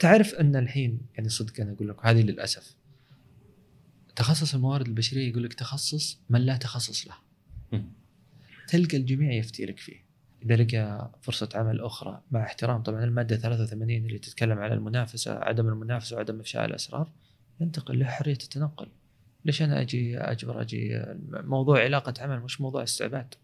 تعرف ان الحين يعني صدق انا اقول لك هذه للاسف تخصص الموارد البشريه يقول لك تخصص من لا تخصص له. تلقى الجميع يفتي لك فيه اذا لقى فرصه عمل اخرى، مع احترام طبعا الماده 83 اللي تتكلم على المنافسه، عدم المنافسه وعدم افشاء الاسرار، ينتقل له حريه التنقل. ليش انا اجي موضوع علاقه عمل مش موضوع استعباد.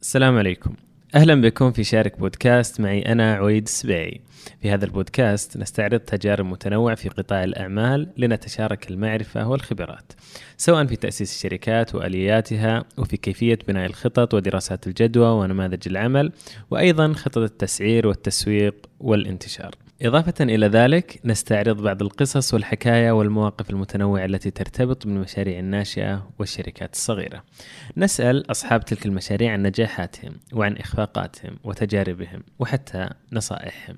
السلام عليكم، أهلا بكم في شارك بودكاست، معي أنا عويد السبيعي. في هذا البودكاست نستعرض تجارب متنوعة في قطاع الأعمال لنتشارك المعرفة والخبرات، سواء في تأسيس الشركات وآلياتها، وفي كيفية بناء الخطط ودراسات الجدوى ونماذج العمل، وأيضا خطط التسعير والتسويق والانتشار. إضافة إلى ذلك نستعرض بعض القصص والحكاية والمواقف المتنوعة التي ترتبط بالمشاريع الناشئة والشركات الصغيرة. نسأل أصحاب تلك المشاريع عن نجاحاتهم وعن إخفاقاتهم وتجاربهم وحتى نصائحهم.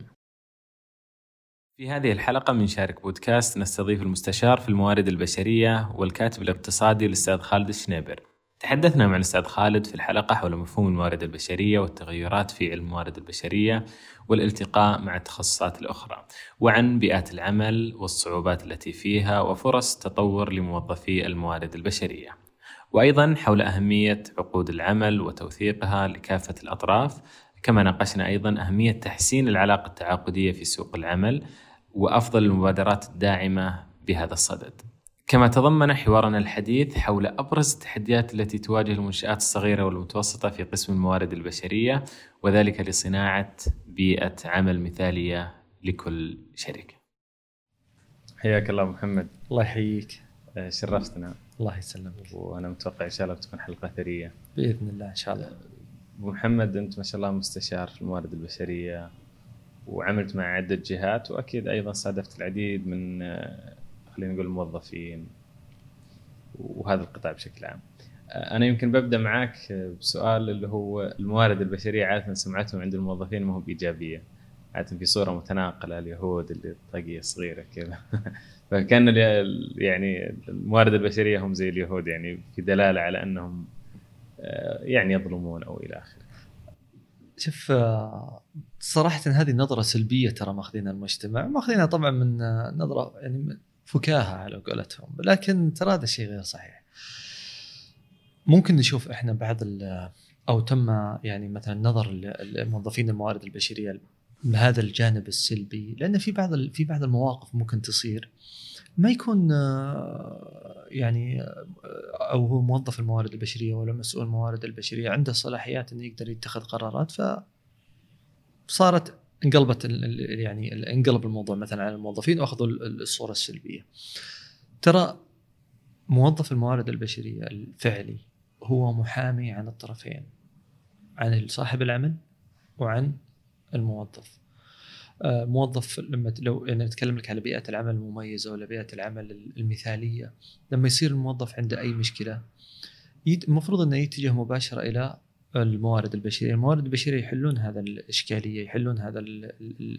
في هذه الحلقة من شارك بودكاست نستضيف المستشار في الموارد البشرية والكاتب الاقتصادي الأستاذ خالد الشنيبر. تحدثنا مع الأستاذ خالد في الحلقة حول مفهوم الموارد البشرية والتغيرات في علم الموارد البشرية والالتقاء مع التخصصات الأخرى، وعن بيئات العمل والصعوبات التي فيها وفرص تطور لموظفي الموارد البشرية، وأيضا حول أهمية عقود العمل وتوثيقها لكافة الأطراف. كما ناقشنا أيضا أهمية تحسين العلاقة التعاقدية في سوق العمل وأفضل المبادرات الداعمة بهذا الصدد. كما تضمن حوارنا الحديث حول أبرز التحديات التي تواجه المنشآت الصغيرة والمتوسطة في قسم الموارد البشرية، وذلك لصناعة بيئة عمل مثالية لكل شركة. حياك الله محمد. الله يحييك، شرفتنا. الله يسلمك. وأنا متوقع إن شاء الله بتكون حلقة ثرية بإذن الله. إن شاء الله. أبو محمد، أنت ما شاء الله مستشار في الموارد البشرية وعملت مع عدة جهات، وأكيد أيضا صادفت العديد من خلينا نقول الموظفين وهذا القطاع بشكل عام. أنا يمكن ببدأ معاك بسؤال اللي هو الموارد البشرية عادة سمعتهم عند الموظفين ما هو بإيجابية، عادة في صورة متناقلة، اليهود اللي طاقية صغيرة كذا فكان يعني الموارد البشرية هم زي اليهود، يعني في دلالة على أنهم يعني يظلمون أو إلى آخره. شوف صراحة هذه نظرة سلبية ترى ماخذينها المجتمع، ماخذينها طبعا من نظرة يعني من فكاهة على قولتهم، لكن ترى هذا شيء غير صحيح. ممكن نشوف إحنا بعض أو تم يعني مثلا نظر الموظفين الموارد البشرية لهذا الجانب السلبي، لأن في بعض المواقف ممكن تصير ما يكون يعني أو هو موظف الموارد البشرية ولا مسؤول الموارد البشرية عنده صلاحيات إنه يقدر يتخذ قرارات، فصارت انقلبت يعني انقلب الموضوع مثلا على الموظفين واخذوا الصوره السلبيه. ترى موظف الموارد البشريه الفعلي هو محامي عن الطرفين، عن صاحب العمل وعن الموظف. موظف لما لو انا اتكلم لك على بيئه العمل المميزه ولا بيئه العمل المثاليه، لما يصير الموظف عنده اي مشكله المفروض انه يتجه مباشره الى الموارد البشرية. الموارد البشرية يحلون هذا الإشكالية، يحلون هذا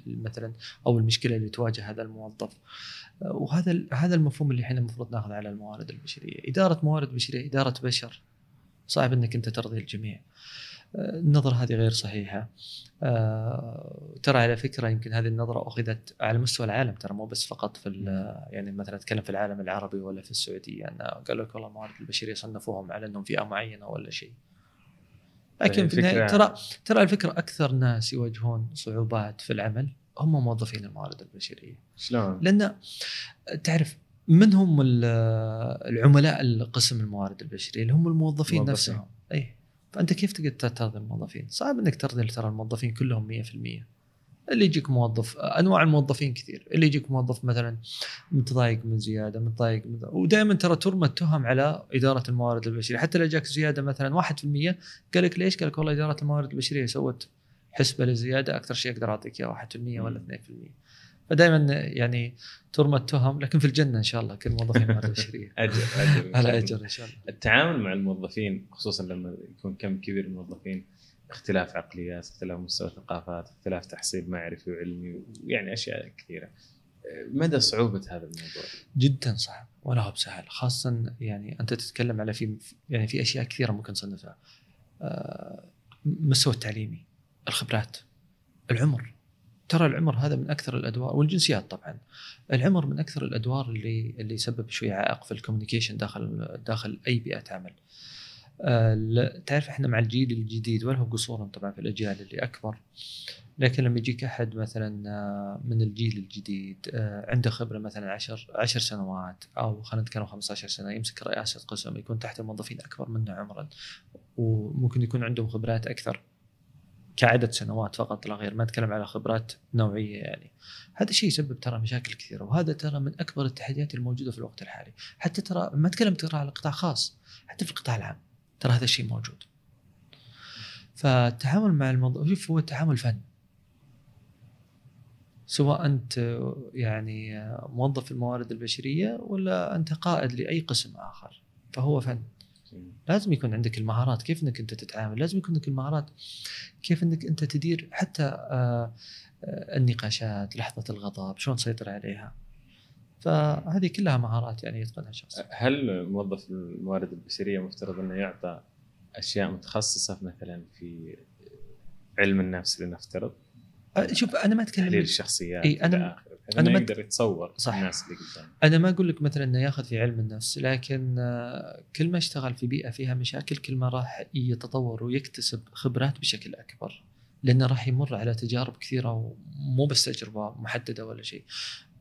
مثلا أو المشكلة اللي تواجه هذا الموظف، وهذا المفهوم اللي إحنا المفروض نأخذ على الموارد البشرية. إدارة موارد بشرية إدارة بشر، صعب إنك أنت ترضي الجميع. النظرة هذه غير صحيحة. ترى على فكرة يمكن هذه النظرة أخذت على مستوى العالم، ترى مو بس فقط في يعني مثلا أتكلم في العالم العربي ولا في السعودية، يعني قالوا لك والله الموارد البشرية صنفوهم على أنهم فئة معينة ولا شيء. لكن ترى الفكرة أكثر ناس يواجهون صعوبات في العمل هم موظفين الموارد البشرية. شلون؟ لأن تعرف منهم العملاء القسم الموارد البشرية اللي هم الموظفين نفسهم. أي فأنت كيف تقدر ترضي الموظفين؟ صعب إنك ترضي ترى الموظفين كلهم 100%. اللي يجيك موظف، أنواع الموظفين كثير، اللي يجيك موظف مثلا متضايق من زيادة، متضايق من ودائما ترى ترمى التهم على إدارة الموارد البشرية. حتى لو جاك زيادة مثلا 1% قال لك ليش؟ قال لك والله إدارة الموارد البشرية سوت حسبة للزيادة، أكثر شيء أقدر أعطيك إياه 1% ولا 2%. فدائما يعني ترمى التهم، لكن في الجنة إن شاء الله كل موظفين الموارد البشرية أجر على أجر إن شاء الله. التعامل مع الموظفين خصوصا لما يكون كم كبير الموظفين، اختلاف عقليات، اختلاف مستوى ثقافات، اختلاف تحصيل معرفي وعلمي، يعني أشياء كثيرة. مدى صعوبة هذا الموضوع؟ جدا صعب ولا هو بسهل، خاصة يعني أنت تتكلم على في أشياء كثيرة ممكن تصنفها. مستوى التعليمي، الخبرات، العمر، ترى العمر هذا من أكثر الأدوار، والجنسيات طبعا، العمر من أكثر الأدوار اللي يسبب شوية عائق في الكوميونيكيشن داخل أي بيئة عمل. تعرف إحنا مع الجيل الجديد وله قصورا طبعا في الأجيال اللي أكبر، لكن لما يجيك أحد مثلا من الجيل الجديد عنده خبرة مثلا 10 سنوات أو خلينا نتكلم 15 سنة، يمسك رئاسة قسم، يكون تحت موظفين أكبر منه عمرا وممكن يكون عندهم خبرات أكثر كعدد سنوات فقط لا غير، ما أتكلم على خبرات نوعية يعني. هذا الشيء يسبب ترى مشاكل كثيرة، وهذا ترى من أكبر التحديات الموجودة في الوقت الحالي، حتى ترى ما أتكلم ترى على قطاع خاص، حتى في القطاع العام ترى هذا الشيء موجود. فالتعامل مع الموضوع هو تعامل فني، سواء أنت يعني موظف الموارد البشرية ولا أنت قائد لأي قسم آخر، فهو فن. لازم يكون عندك المهارات كيف انك انت تتعامل، لازم يكون عندك المهارات كيف انك انت تدير حتى النقاشات، لحظة الغضب شلون تسيطر عليها، فهذه كلها مهارات يعني يتقنها شخص. هل موظف الموارد البشرية مفترض انه يعطى اشياء متخصصة مثلا في علم النفس لنفترض؟ شوف انا ما اتكلم تحليل الشخصيات، انا ما اقدر اتصور الناس اللي قدامي. انا ما اقول لك مثلا انه ياخذ في علم النفس، لكن كل ما اشتغل في بيئه فيها مشاكل كل ما راح يتطور ويكتسب خبرات بشكل اكبر، لانه راح يمر على تجارب كثيره ومو بس تجربه محدده ولا شيء.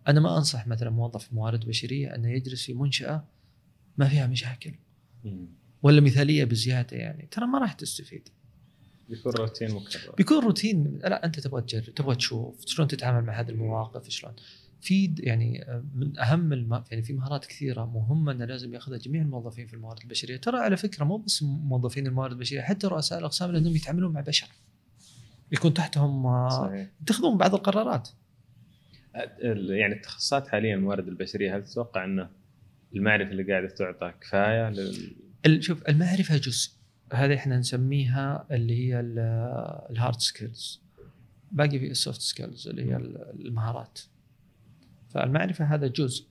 انا ما انصح مثلا موظف موارد بشريه انه يدرس في منشاه ما فيها مشاكل ولا مثاليه بزياده، يعني ترى ما راح تستفيد. بيكون روتين مكرر، بيكون روتين. لا انت تبغى تجرب، تبغى تشوف شلون تتعامل مع هذه المواقف، شلون في يعني من اهم يعني في مهارات كثيره مهمه انه لازم ياخذها جميع الموظفين في الموارد البشريه. ترى على فكره مو بس موظفين الموارد البشريه، حتى رؤساء الاقسام لانهم يتعاملون مع بشر يكون تحتهم يتخذون بعض القرارات. يعني التخصصات حاليا الموارد البشريه، هل تتوقع ان المعرفه اللي قاعده تعطى كفايه شوف المعرفه جزء، هذه احنا نسميها اللي هي الهارد سكيلز، باقي في السوفت سكيلز اللي هي المهارات. فالمعرفه هذا جزء،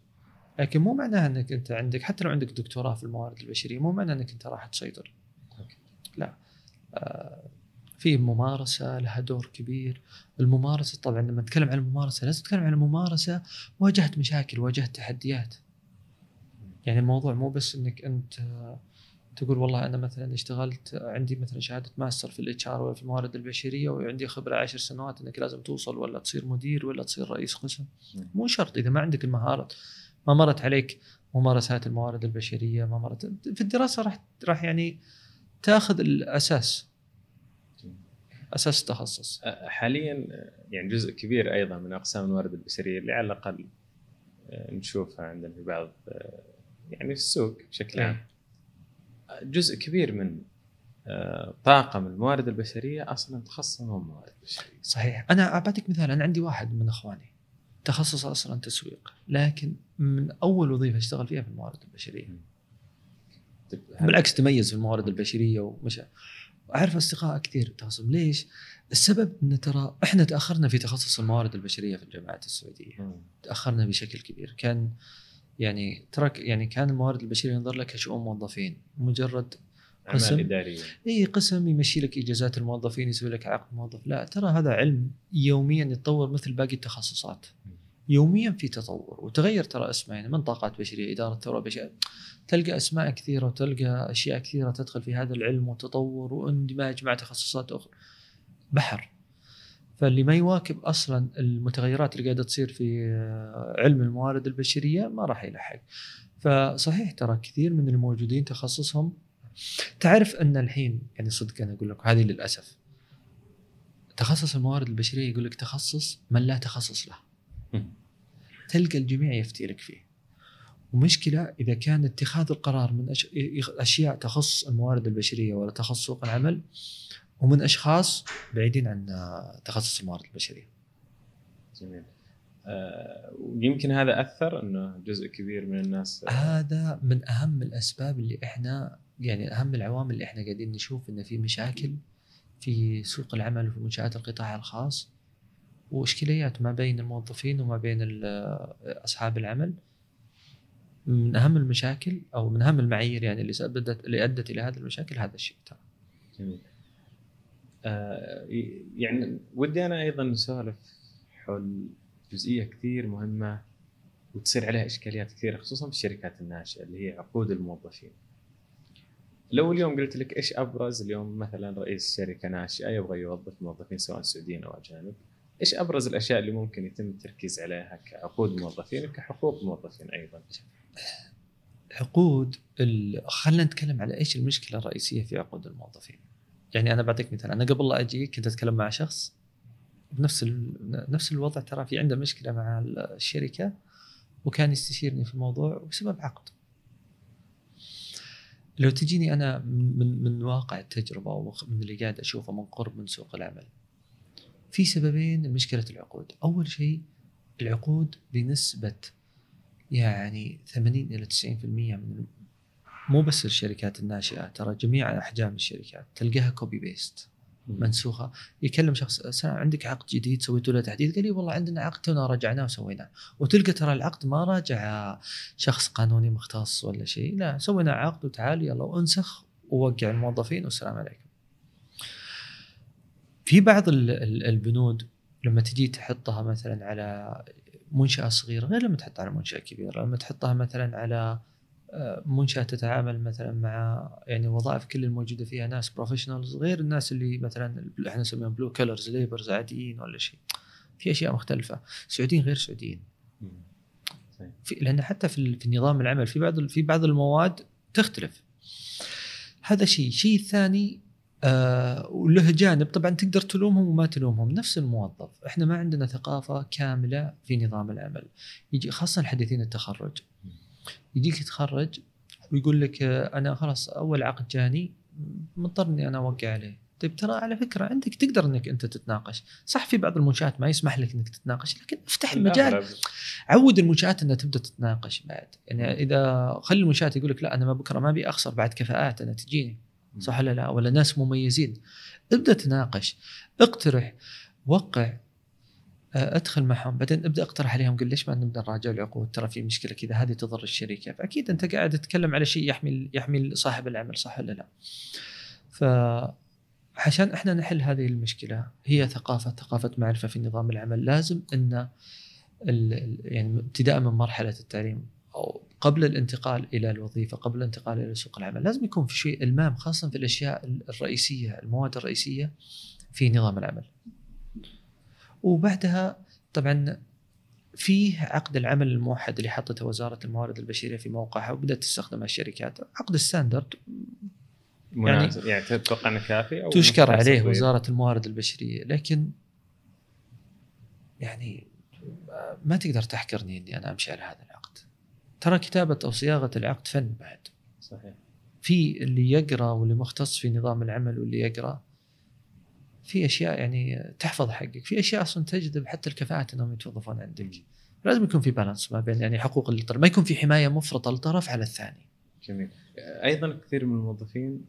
لكن مو معناها انك انت عندك حتى لو عندك دكتوراه في الموارد البشريه مو معناها انك انت راح تسيطر. لا في ممارسه لها دور كبير. الممارسه طبعا لما نتكلم عن الممارسه لازم نتكلم عن الممارسه واجهت مشاكل، واجهت تحديات. يعني الموضوع مو بس انك انت تقول والله أنا مثلاً اشتغلت عندي مثلاً شهادة ماستر في الHR ولا في الموارد البشرية وعندي خبرة 10 سنوات، إنك لازم توصل ولا تصير مدير ولا تصير رئيس قسم. مو شرط إذا ما عندك المهارات، ما مرت عليك ممارسات الموارد البشرية، ما مرت في الدراسة، راح يعني تأخذ الأساس، أساس التخصص. حالياً يعني جزء كبير أيضاً من أقسام الموارد البشرية اللي على الأقل نشوفها عندنا في بعض يعني في السوق بشكل عام، جزء كبير من طاقم الموارد البشرية أصلاً تخصصهم موارد بشرية. صحيح. أنا أعطيك مثال، أنا عندي واحد من أخواني تخصص أصلاً تسويق، لكن من أول وظيفة اشتغل فيها في الموارد البشرية. بالعكس تميز في الموارد البشرية ومش أعرف أصدقاء كثير تخصص. ليش؟ السبب إن ترى إحنا تأخرنا في تخصص الموارد البشرية في الجامعات السعودية، تأخرنا بشكل كبير. كان يعني كان الموارد البشرية ينظر لك كشؤون موظفين، مجرد قسم إداري، أي قسم يمشي لك إجازات الموظفين، يسوي لك عقد موظف. لا ترى هذا علم يوميا يتطور مثل باقي التخصصات، يوميا في تطور وتغير. ترى أسماء يعني من طاقات بشرية، إدارة ثروة بشرية، تلقى أسماء كثيرة وتلقى أشياء كثيرة تدخل في هذا العلم وتطور واندماج مع تخصصات أخرى، بحر. فاللي ما يواكب أصلاً المتغيرات اللي قاعدة تصير في علم الموارد البشرية ما راح يلحق. فصحيح ترى كثير من الموجودين تخصصهم، تعرف أن الحين يعني صدق أنا أقول لك هذه للأسف، تخصص الموارد البشرية يقول لك تخصص من لا تخصص له، تلقى الجميع يفتي لك فيه. ومشكلة إذا كان اتخاذ القرار من أشياء تخص الموارد البشرية ولا تخص سوق العمل ومن أشخاص بعيدين عن تخصص الموارد البشرية. جميل. ويمكن هذا أثر أنه جزء كبير من الناس، هذا من أهم الأسباب اللي إحنا يعني أهم العوامل اللي إحنا قاعدين نشوف إنه في مشاكل في سوق العمل وفي منشآت القطاع الخاص، وإشكاليات ما بين الموظفين وما بين أصحاب العمل. من أهم المشاكل أو من أهم المعايير يعني اللي أدت إلى هذه المشاكل هذا الشيء. جميل. يعني ودي أنا أيضاً نسولف حول جزئية كثير مهمة وتصير عليها إشكاليات كثيرة خصوصاً في الشركات الناشئة اللي هي عقود الموظفين. لو اليوم قلت لك إيش أبرز اليوم مثلاً رئيس شركة ناشئة يبغى يوظف موظفين سواء سعوديين أو أجانب، إيش أبرز الأشياء اللي ممكن يتم التركيز عليها كعقود موظفين وكحقوق موظفين أيضاً؟ عقود خلنا نتكلم على إيش المشكلة الرئيسية في عقود الموظفين. يعني أنا بعطيك مثال، أنا قبل لا أجي كنت أتكلم مع شخص بنفس الوضع، ترى في عنده مشكلة مع الشركة وكان يستشيرني في الموضوع وسبب عقد. لو تجيني أنا من واقع التجربة ومن اللي قاعد أشوفه من قرب من سوق العمل، في سببين لمشكلة العقود. أول شيء العقود بنسبة يعني 80 إلى 90% من مو بس الشركات الناشئة، ترى جميع أحجام الشركات تلقاها كوبي بيست منسوخة. يكلم شخص عندك عقد جديد سويته له تحديث، قال لي والله عندنا عقد هنا رجعناه وسويناه، وتلقى ترى العقد ما راجع شخص قانوني مختص ولا شيء، لا سوينا عقد وتعال يلا انسخ ووقع الموظفين والسلام عليكم. في بعض البنود لما تجي تحطها مثلا على منشأة صغيرة غير لما تحطها على منشأة كبيرة، لما تحطها مثلا على منشأة تتعامل مثلا مع يعني وظائف كل الموجودة فيها ناس بروفيشنالز غير الناس اللي مثلا احنا نسميهم بلو كولرز ليبرز عاديين ولا شيء، في اشياء مختلفة، سعوديين غير سعوديين، لان حتى في نظام العمل في بعض المواد تختلف. هذا شيء ثاني وله جانب طبعا تقدر تلومهم وما تلومهم، نفس الموظف. احنا ما عندنا ثقافة كاملة في نظام العمل، يجي خاصة الحديثين التخرج، يجيك يتخرج ويقول لك أنا خلاص أول عقد جاني مضطرني أنا أوقع عليه. طيب ترى على فكرة عندك تقدر أنك أنت تتناقش، صح في بعض المنشآت ما يسمح لك أنك تتناقش، لكن افتح المجال، عود المنشآت أنها تبدأ تتناقش بعد. يعني إذا خلي المنشآت يقول لك لا أنا ما بكرة ما بي أخسر بعد كفاءات أنا تجيني، صح ولا لا، ولا ناس مميزين، ابدأ تناقش، اقترح، وقع، ادخل معهم، بعدين ابدا اقترح عليهم، قل ليش ما نبدا نراجع العقود، ترى في مشكله كذا، هذه تضر الشركه. فاكيد انت قاعد تتكلم على شيء يحمي صاحب العمل، صح ولا لا؟ فعشان احنا نحل هذه المشكله هي ثقافه معرفه في نظام العمل. لازم ان يعني ابتداء من مرحله التعليم او قبل الانتقال الى الوظيفه، قبل الانتقال الى سوق العمل، لازم يكون في شيء المام خاصه في الاشياء الرئيسيه، المواد الرئيسيه في نظام العمل. وبعدها طبعا فيه عقد العمل الموحد اللي حطته وزارة الموارد البشرية في موقعها وبدأت تستخدمها الشركات، عقد الستاندرد يعني تتوقع أنه كافي أو تشكر عليه وزارة الموارد البشرية، لكن يعني ما تقدر تحكرني أني أنا أمشي على هذا العقد. ترى كتابة أو صياغة العقد فن بعد، صحيح في اللي يقرأ واللي مختص في نظام العمل واللي يقرأ في أشياء يعني تحفظ حقك، في أشياء أصلاً تجذب حتى الكفاءات أنهم يتوظفون عندك. لازم يكون في بالانس ما بين يعني حقوق الطرف، ما يكون في حماية مفرطة للطرف على الثاني. جميل. أيضاً كثير من الموظفين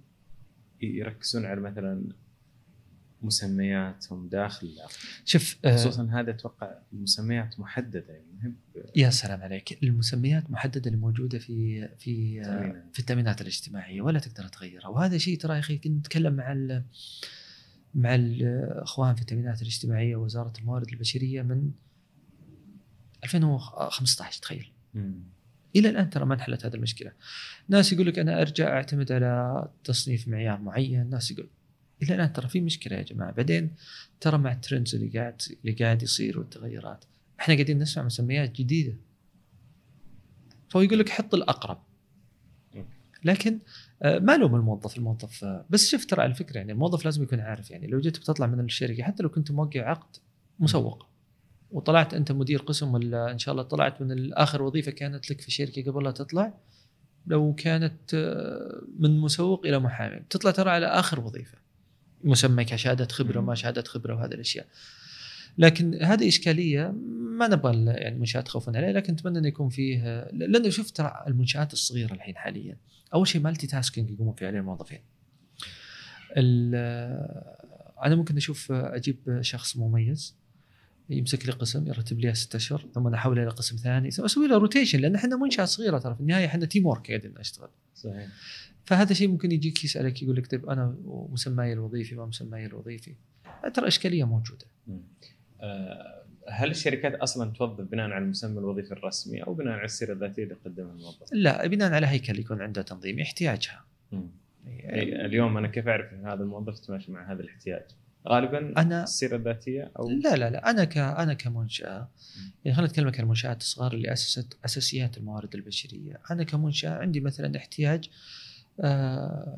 يركزون على مثلاً مسمياتهم داخل العقد. شوف خصوصاً هذا أتوقع المسميات محددة يعني. يا سلام عليك، المسميات محددة الموجودة في التأمينات الاجتماعية ولا تقدر تغيرها، وهذا شيء ترى يا أخي كنت نتكلم مع الأخوان في التأمينات الاجتماعية ووزارة الموارد البشرية من 2015 تخيل إلى الآن، ترى ما انحلت هذه المشكلة. ناس يقول لك أنا أرجع أعتمد على تصنيف معيار معين، ناس يقول إلى الآن ترى في مشكلة يا جماعة. بعدين ترى مع الترندز اللي قاعد يصير والتغيرات إحنا قاعدين نسمع مسميات جديدة، فهو يقول لك حط الأقرب، لكن ما لوم الموظف بس. شفت ترى على فكرة يعني الموظف لازم يكون عارف، يعني لو جيت بتطلع من الشركة حتى لو كنت موقع عقد مسوق وطلعت أنت مدير قسم، ولا إن شاء الله طلعت من آخر وظيفة كانت لك في شركة قبل لا تطلع، لو كانت من مسوق إلى محامي تطلع ترى على آخر وظيفة مسمى كشهادة خبرة وما شهادة خبرة وهذه الأشياء. لكن هذه إشكالية ما نبغى يعني منشآت خوفنا عليه، لكن أتمنى أن يكون فيه، لأنه شفت ترى المنشآت الصغيرة الحين حاليا أول شيء مالتي تاسكينج يقومون فيه عليه الموظفين. أنا ممكن أجيب شخص مميز يمسك لي قسم يرتب لي 6 أشهر، ثم أنا أحوله إلى قسم ثاني أسوي له روتيشن، لأن إحنا منشأة صغيرة ترى في النهاية إحنا تيم وورك قاعدين نشتغل. صحيح. فهذا شيء ممكن يجيك يسألك يقول لك طيب أنا مسماي الوظيفي ما مسماي الوظيفي، ترى إشكالية موجودة. هل الشركات أصلاً توظف بناءً على المسمى الوظيفي الرسمي أو بناءً على السيرة الذاتية اللي قدمها الموظف؟ لا، بناءً على هيكل يكون عنده تنظيم احتياجها. يعني اليوم أنا كيف أعرف إن هذا الموظف تماشى مع هذا الاحتياج؟ غالباً أنا السيرة الذاتية أو لا لا لا أنا كمنشأة، يعني خلينا نتكلم كمنشآت الصغار اللي أسست أساسيات الموارد البشرية. أنا كمنشأة عندي مثلاً احتياج،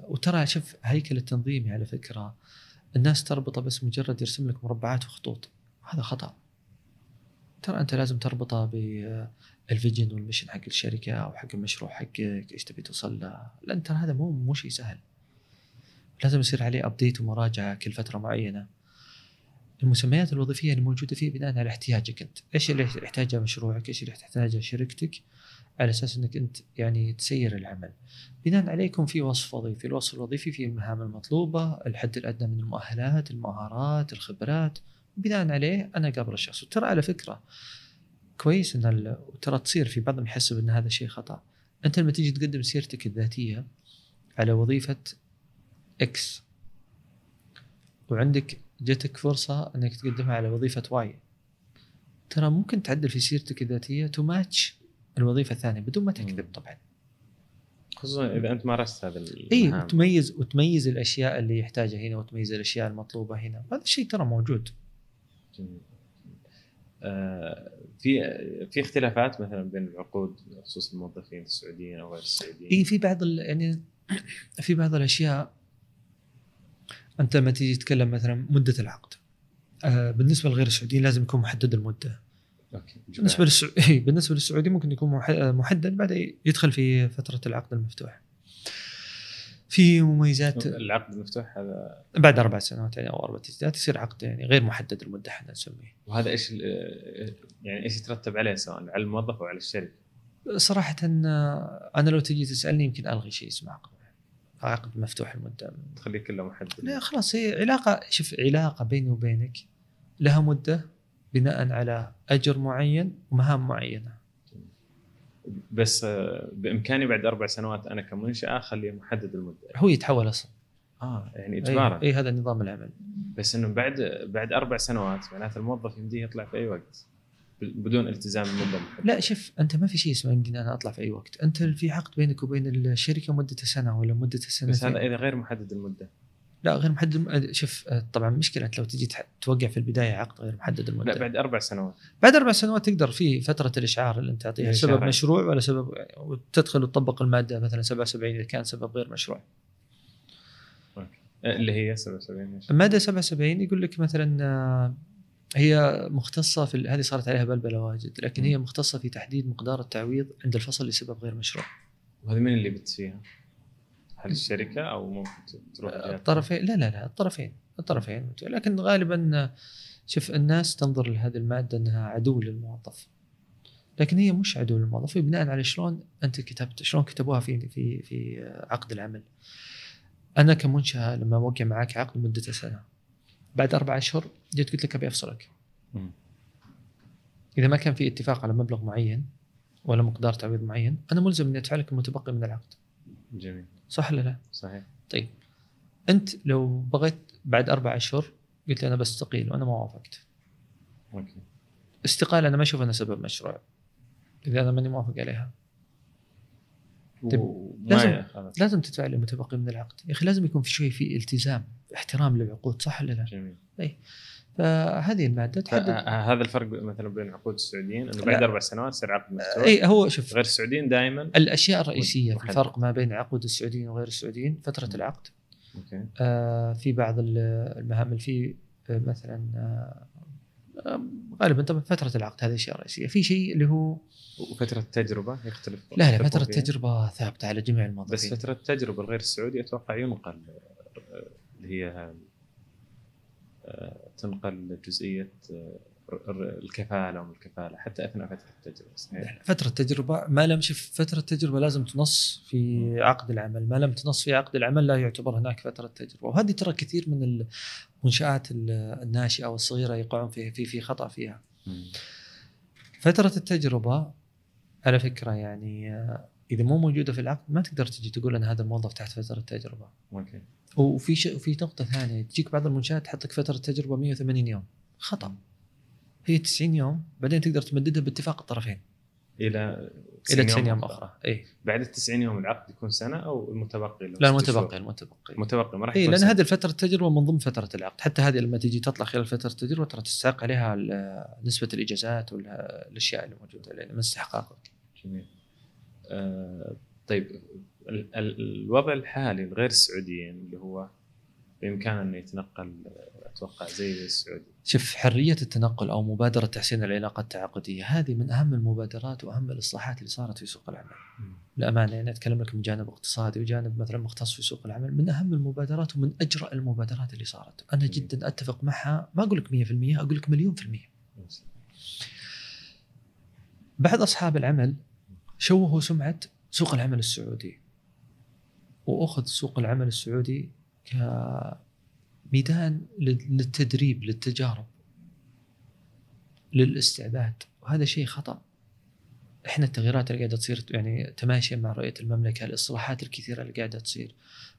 وترى شوف هيكل التنظيمي على فكرة الناس تربطه بس مجرد يرسم لك مربعات وخطوط، هذا خطأ. ترى أنت لازم تربطها بالفيجن والمشن حق الشركة أو حق المشروع حقك، إيش تبي توصل له، لأن ترى هذا مو شيء سهل، لازم يصير عليه أبديت ومراجعة كل فترة معينة. المسميات الوظيفية اللي موجودة فيه بناء على احتياجك أنت، إيش اللي يحتاجه مشروعك، إيش اللي يحتاجه شركتك، على أساس أنك أنت يعني تسير العمل. بناء عليكم في وصف وظيفي، الوصف الوظيفي فيه المهام المطلوبة، الحد الأدنى من المؤهلات، المهارات، الخبرات، بناء عليه أنا قابل الشخص. وترى على فكرة كويس إن ترى تصير في بعضهم يحسب إن هذا شيء خطأ. أنت لما تيجي تقدم سيرتك الذاتية على وظيفة X وعندك جتك فرصة إنك تقدمها على وظيفة Y، ترى ممكن تعدل في سيرتك الذاتية تماتش الوظيفة الثانية بدون ما تكذب طبعاً، خصوصاً إذا أنت مارست هذا المهام. وتميز الأشياء اللي يحتاجها هنا وتميز الأشياء المطلوبة هنا، هذا الشيء ترى موجود. في اختلافات مثلا بين العقود خصوص الموظفين السعوديين او غير السعوديين. في بعض يعني في بعض الاشياء انت لما تيجي تتكلم مثلا مده العقد، بالنسبه لغير السعوديين لازم يكون محدد المده. اوكي. بالنسبه للسعودي ممكن يكون محدد، بعد يدخل في فتره العقد المفتوح. في مميزات العقد المفتوح هذا بعد 4 سنوات يعني او 4 سنوات يصير عقد يعني غير محدد المده احنا نسميه. وهذا ايش يعني ايش يترتب عليه سواء على الموظف او على الشركه؟ صراحه انا لو تجي تسالني يمكن الغي شيء اسمه عقد مفتوح المده، تخليه كله محدد. لا خلاص، هي علاقه، شوف علاقه بيني وبينك لها مده بناء على اجر معين ومهام معينه، بس بإمكاني بعد 4 سنوات أنا كمنشأة خليه محدد المدة. هو يتحول أصلاً. يعني إجباراً. أي هذا نظام العمل. بس إنه بعد 4 سنوات معناته الموظف يمديه يطلع في أي وقت بدون التزام المدة محددة. لا شوف أنت ما في شيء اسمه يمديني أنا أطلع في أي وقت. أنت في عقد بينك وبين الشركة مدة سنة ولا مدة سنتين. بس هذا إذا غير محدد المدة. لا غير محدد. شوف طبعاً مشكلة لو تجي توقع في البداية عقد غير محدد المدة. لا بعد 4 سنوات تقدر في فترة الإشعار اللي أنت تعطيها سبب مشروع ولا سبب، وتدخل وتطبق المادة مثلاً 77 إذا كان سبب غير مشروع. أوكي. اللي هي 77 المادة 77 يقول لك مثلاً هي مختصة في هذه، صارت عليها بلبلة واجد، لكن هي مختصة في تحديد مقدار التعويض عند الفصل لسبب غير مشروع. وهذه من اللي بتسيها؟ هل الشركة أو ممكن تروح الطرفين؟ لا الطرفين، لكن غالبا شوف الناس تنظر لهذه المادة أنها عدو للموظف، لكن هي مش عدو للموظف، بناء على شلون أنت كتبت، شلون كتبوها في عقد العمل. أنا كمنشأة لما أوقع معك عقد مدة سنة، بعد 4 أشهر جيت قلت لك أبي أفصلك، إذا ما كان في اتفاق على مبلغ معين ولا مقدار تعويض معين، أنا ملزم أن أدفع لك المتبقي من العقد. جميل، صح ولا لا؟ صحيح. طيب أنت لو بغيت بعد 4 أشهر قلت لي أنا بستقيل وأنا ما وافقت، أوكي. استقالة أنا ما أشوف أنا سبب مشروع إذا أنا ماني موافق عليها. لازم تدفع لي متبقي من العقد. يا أخي لازم يكون في شيء، في التزام، احترام للعقود، صح ولا لا؟ جميل. طيب فهذه المادة تحدد. هذا الفرق مثلا بين عقود السعوديين انه بعد 4 سنوات يصير عقد مفتوح. اي هو شوف غير السعوديين دائما الاشياء الرئيسيه في الفرق ما بين عقود السعوديين وغير السعوديين فتره العقد. اوكي. في بعض المهام اللي في مثلا غالبا طبعا فتره العقد هذه الاشياء الرئيسيه. في شيء اللي هو وفتره التجربه يختلف. لا فتره التجربه ثابته على جميع الموظفين، بس فتره التجربه الغير السعودي اتوقع ينقل اللي هي تنقل جزئية الكفالة والكفالة حتى أثناء فترة التجربة. فترة التجربة ما لم شف فترة التجربة لازم تنص في عقد العمل، ما لم تنص في عقد العمل لا يعتبر هناك فترة تجربة. وهذه ترى كثير من المنشآت الناشئة أو الصغيرة يقعون في خطأ فيها. فترة التجربة على فكرة يعني إذا مو موجودة في العقد ما تقدر تجي تقول أن هذا الموظف تحت فترة تجربة. أوكي. وفي نقطة ثانية، تجيك بعض المنشآت تحطك فترة تجربة 180 يوم، خطأ. هي 90 يوم بعدين تقدر تمددها باتفاق الطرفين الى 90 يوم اخرى. اي بعد 90 يوم العقد يكون سنه او المتبقي؟ لا المتبقي ما راح يكون لان هذه الفتره التجربه من ضمن فتره العقد. حتى هذه لما تجي تطلع خلال فتره التجربه ترى تستحق عليها نسبه الاجازات والاشياء اللي موجوده عليها من استحقاقك. جميل. طيب الوضع الحالي الغير السعودي اللي هو بإمكانه أن يتنقل أتوقع زي السعودي. شوف حرية التنقل أو مبادرة تحسين العلاقة التعاقدية هذه من أهم المبادرات وأهم الإصلاحات اللي صارت في سوق العمل. للأمانة أنا أتكلم لك من جانب اقتصادي وجانب مثلا مختص في سوق العمل، من أهم المبادرات ومن أجرأ المبادرات اللي صارت. أنا جدا أتفق معها، ما أقول لك 100%، أقول لك 1,000,000%. بعض أصحاب العمل شوهوا سمعة سوق العمل السعودي وأخذ سوق العمل السعودي كميدان للتدريب للتجارب للاستعباد، وهذا شيء خطأ. إحنا التغييرات اللي قاعدة تصير يعني تماشيا مع رؤية المملكة، الإصلاحات الكثيرة اللي قاعدة تصير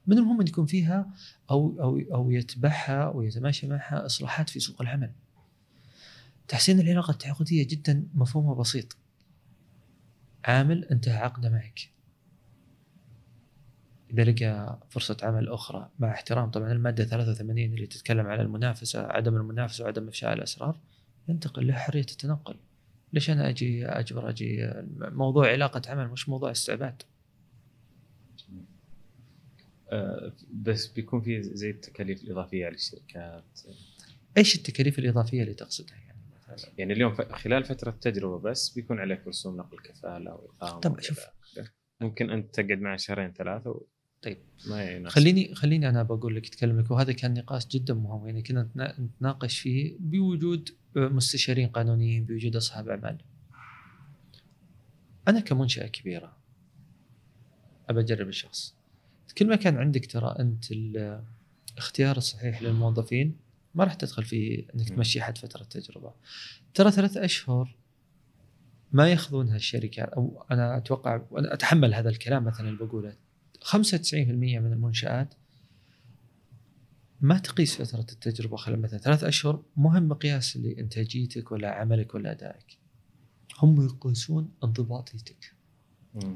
من المهم أن يكون فيها أو يتبعها ويتماشى معها إصلاحات في سوق العمل. تحسين العلاقة التعاقدية جدا مفهومها بسيط، عامل انتهى عقده معك إذا لقى فرصة عمل أخرى مع احترام طبعاً المادة 83 اللي تتكلم على المنافسة، عدم المنافسة وعدم إفشاء الأسرار، ينتقل له حرية التنقل. ليش أنا أجبر موضوع علاقة عمل مش موضوع استعباد؟ بس بيكون فيه زي التكاليف الإضافية على الشركات. إيش التكاليف الإضافية اللي تقصدها يعني اليوم خلال فترة تجربة بس بيكون عليك رسوم نقل كفالة أو إقامة. طب شوف ممكن أنت تقعد معي 2-3 و... طيب ما خليني أنا بقول لك أتكلم لك، وهذا كان نقاش جدا مهم يعني كنا نتناقش فيه بوجود مستشارين قانونيين بوجود أصحاب أعمال. أنا كمنشأة كبيرة أبى أجرب الشخص، كل ما كان عندك ترى أنت الاختيار الصحيح للموظفين ما راح تدخل فيه أنك تمشي حد فترة تجربة. ترى 3 أشهر ما يأخذونها الشركة، أو أنا أتوقع وأنا أتحمل هذا الكلام مثلا اللي بقوله 95% من المنشآت ما تقيس فترة التجربة خلال مثلا 3 أشهر مهم مقياس لإنتاجيتك ولا عملك ولا أدائك. هم يقيسون انضباطيتك،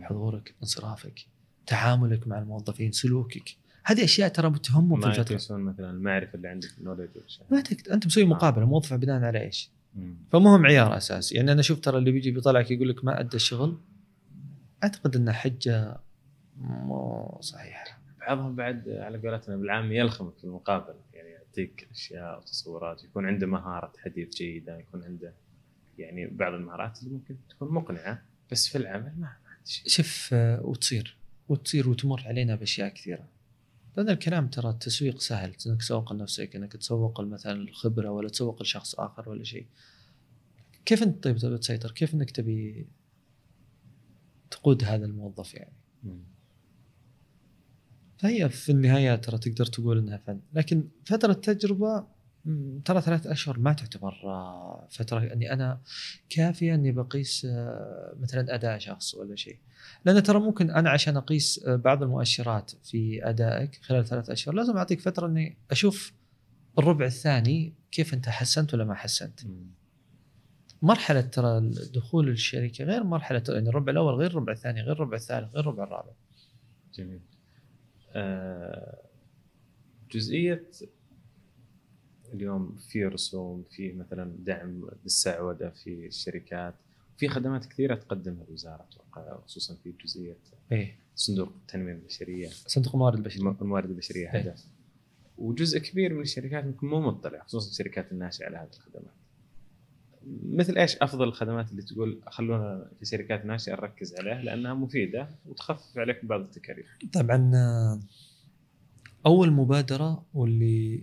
حضورك، انصرافك، تعاملك مع الموظفين، سلوكك. هذه أشياء ترى بتهمهم في الفترة. ما يقيسون مثلا المعرفة اللي عندك النوليدج ما أنت مسوي مقابلة موظفة بناء على إيش؟ فمهم عيار أساسي. يعني أنا شوف ترى اللي بيجي بيطلعك يقول لك ما أدى الشغل، أعتقد أنه حجة مو صحيح. بعضهم بعد على قولتنا بالعام يلخمك في المقابل، يعني يعطيك أشياء وتصورات، يكون عنده مهارة حديث جيدة، يكون عنده يعني بعض المهارات اللي ممكن تكون مقنعة بس في العمل ما عندي شيء. شوف وتصير وتمر علينا بأشياء كثيرة. لأن الكلام ترى التسويق سهل، أنك تسوق لنفسك، أنك تسوق مثلا الخبرة ولا تسوق لشخص آخر ولا شيء. كيف أنت طيب تبي تسيطر؟ كيف أنك تبي تقود هذا الموظف يعني؟ فهي في النهاية ترى تقدر تقول أنها فن، لكن فترة تجربة ترى 3 أشهر ما تعتبر فترة أني أنا كافية أني بقيس مثلا أداء شخص ولا شيء. لأن ترى ممكن أنا عشان أقيس بعض المؤشرات في أدائك خلال 3 أشهر لازم أعطيك فترة أني أشوف الربع الثاني كيف أنت حسنت ولا ما حسنت. مرحلة ترى دخول الشركة غير مرحلة يعني الربع الأول غير الربع الثاني غير الربع الثالث غير الربع الرابع. جميل. جزئية اليوم في رسوم، في مثلا دعم للسعودة في الشركات، في خدمات كثيرة تقدمها الوزارة خصوصا في جزئية صندوق التنمية البشرية، صندوق الموارد البشرية هذا، وجزء كبير من الشركات ممكن مو مطلع خصوصا الشركات الناشئة على هذه الخدمات. مثل إيش أفضل الخدمات اللي تقول خلونا في شركات ناشئة نركز عليها لأنها مفيدة وتخفف عليك بعض التكاليف؟ طبعا أول مبادرة واللي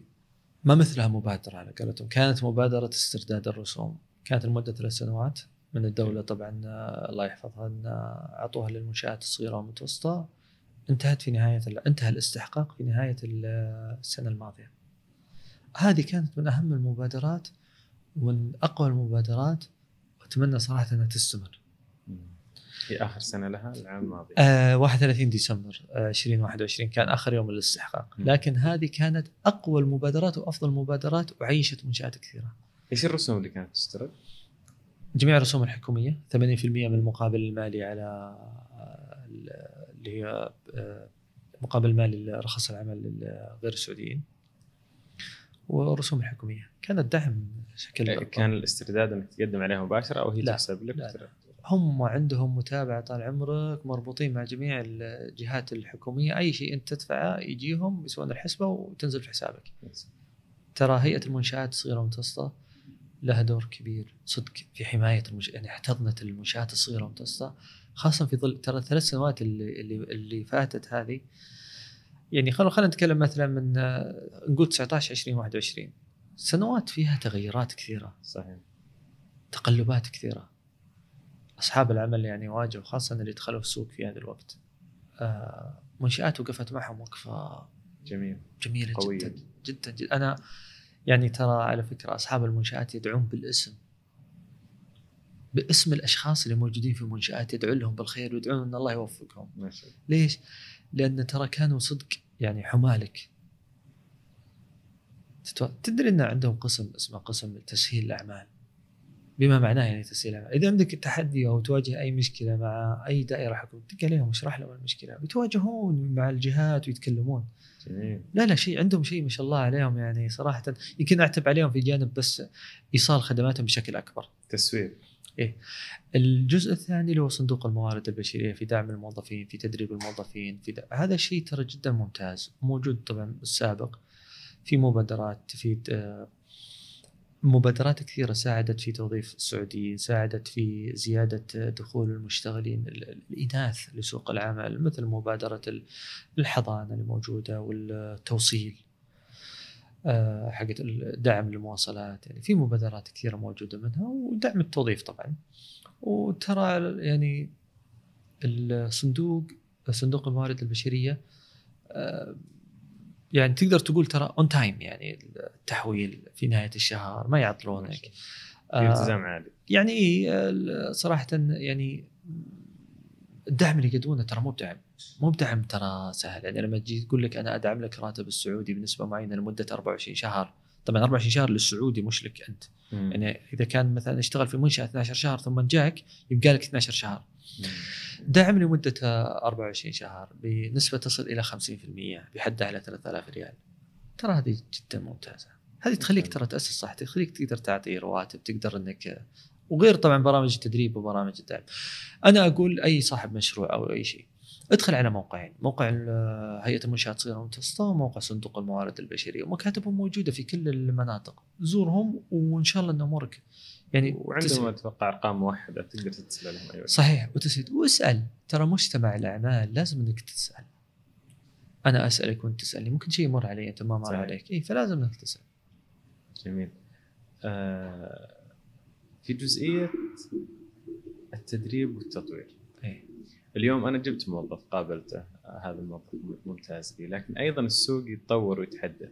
ما مثلها مبادرة على قولتهم كانت مبادرة استرداد الرسوم، كانت المدة 3 سنوات من الدولة طبعا الله يحفظها أن أعطوها للمنشآت الصغيرة والمتوسطة. انتهت في نهاية انتهى الاستحقاق في نهاية السنة الماضية. هذه كانت من أهم المبادرات ومن أقوى المبادرات، وأتمنى صراحة أنها تستمر. هي آخر سنة لها العام الماضي 31 ديسمبر 2021 كان آخر يوم الاستحقاق. لكن هذه كانت أقوى المبادرات وأفضل المبادرات وعيشت منشآت كثيرة. ايش الرسوم اللي كانت تسترد؟ جميع الرسوم الحكوميه 80% من المقابل المالي على اللي هي مقابل مالي رخص العمل للغير السعوديين والرسوم الحكوميه. كان الدعم شكل كان الاسترداد انك تقدم عليها مباشره او هي تحسب لك؟ لا. هم عندهم متابعه طال عمرك، مربوطين مع جميع الجهات الحكوميه، اي شيء انت تدفعه يجيهم يسوون الحسبه وتنزل في حسابك. ترى هيئه المنشات الصغيره والمتوسطه لها دور كبير صدق في حمايه يعني احتضنت المنشات الصغيره والمتوسطه خاصه في ظل ترى 3 سنوات اللي فاتت هذه. يعني خلينا نتكلم مثلا من نقول 19 20 21 سنوات فيها تغيرات كثيره، صحيح، تقلبات كثيره. اصحاب العمل يعني واجهوا، خاصه اللي دخلوا السوق في هذا الوقت، منشآت وقفت معهم وقفه جميله قوية. جدا انا يعني ترى على فكره اصحاب المنشآت يدعون باسم الاشخاص اللي موجودين في المنشآت، يدعون لهم بالخير ويدعون ان الله يوفقهم. ليش؟ لان ترى كانوا صدق يعني حمالك. تدري ان عندهم قسم اسمه قسم تسهيل الاعمال، بما معناه يعني تسهيل الاعمال. اذا عندك تحدي او تواجه اي مشكله مع اي دائره حكوميه تلقى لهم واشرح لهم المشكله، بيتواجهون مع الجهات ويتكلمون. جميل. لا شيء عندهم، شيء ما شاء الله عليهم، يعني صراحه يمكن اعتب عليهم في جانب بس ايصال خدماتهم بشكل اكبر، تسويق. إيه. الجزء الثاني اللي هو صندوق الموارد البشرية في دعم الموظفين، في تدريب الموظفين، في هذا الشيء ترى جدا ممتاز، موجود طبعا السابق في مبادرات، في مبادرات كثيرة ساعدت في توظيف السعوديين، ساعدت في زيادة دخول المشتغلين الإناث لسوق العمل، مثل مبادرة الحضانة الموجودة والتوصيل حقت الدعم للمواصلات. يعني في مبادرات كثيرة موجودة منها، ودعم التوظيف طبعا. وترى يعني صندوق الموارد البشرية يعني تقدر تقول ترى اون تايم، يعني التحويل في نهاية الشهر ما يعطلونك، التزام عالي. يعني صراحة يعني الدعم اللي يقدمونه ترى مو بدعم ترى سهل. يعني لما تجي تقول لك انا ادعم لك راتب السعودي بنسبه معينه لمده 24 شهر، طبعا 24 شهر للسعودي مش لك انت. يعني اذا كان مثلا اشتغل في منشاه 12 شهر ثم جاك يبقى لك 12 شهر. دعم لمده 24 شهر بنسبه تصل الى 50% بحدها على 3000 ريال، ترى هذه جدا ممتازه. هذه تخليك ترى تاسس صح، تخليك تقدر تعطي رواتب، تقدر انك وغير طبعا برامج التدريب وبرامج الدعم. انا اقول اي صاحب مشروع او اي شيء ادخل على موقعين، موقع هيئه المنشآت الصغيره والمتوسطه وموقع صندوق الموارد البشريه، ومكاتبهم موجوده في كل المناطق، زورهم وان شاء الله ان امورك يعني. وعندهم اتوقع ارقام موحده تقدر تتصل لهم. ايوه صحيح، وتسد واسال. ترى مجتمع الاعمال لازم انك تسال. انا اسالك وانت تسالني، ممكن شيء يمر علي انت ما مر عليك، اي فلازم انك تسال. جميل. في جزئية التدريب والتطوير. أيه. اليوم أنا جبت موظف، قابلته، هذا الموظف ممتاز لي، لكن أيضا السوق يتطور ويتحدث،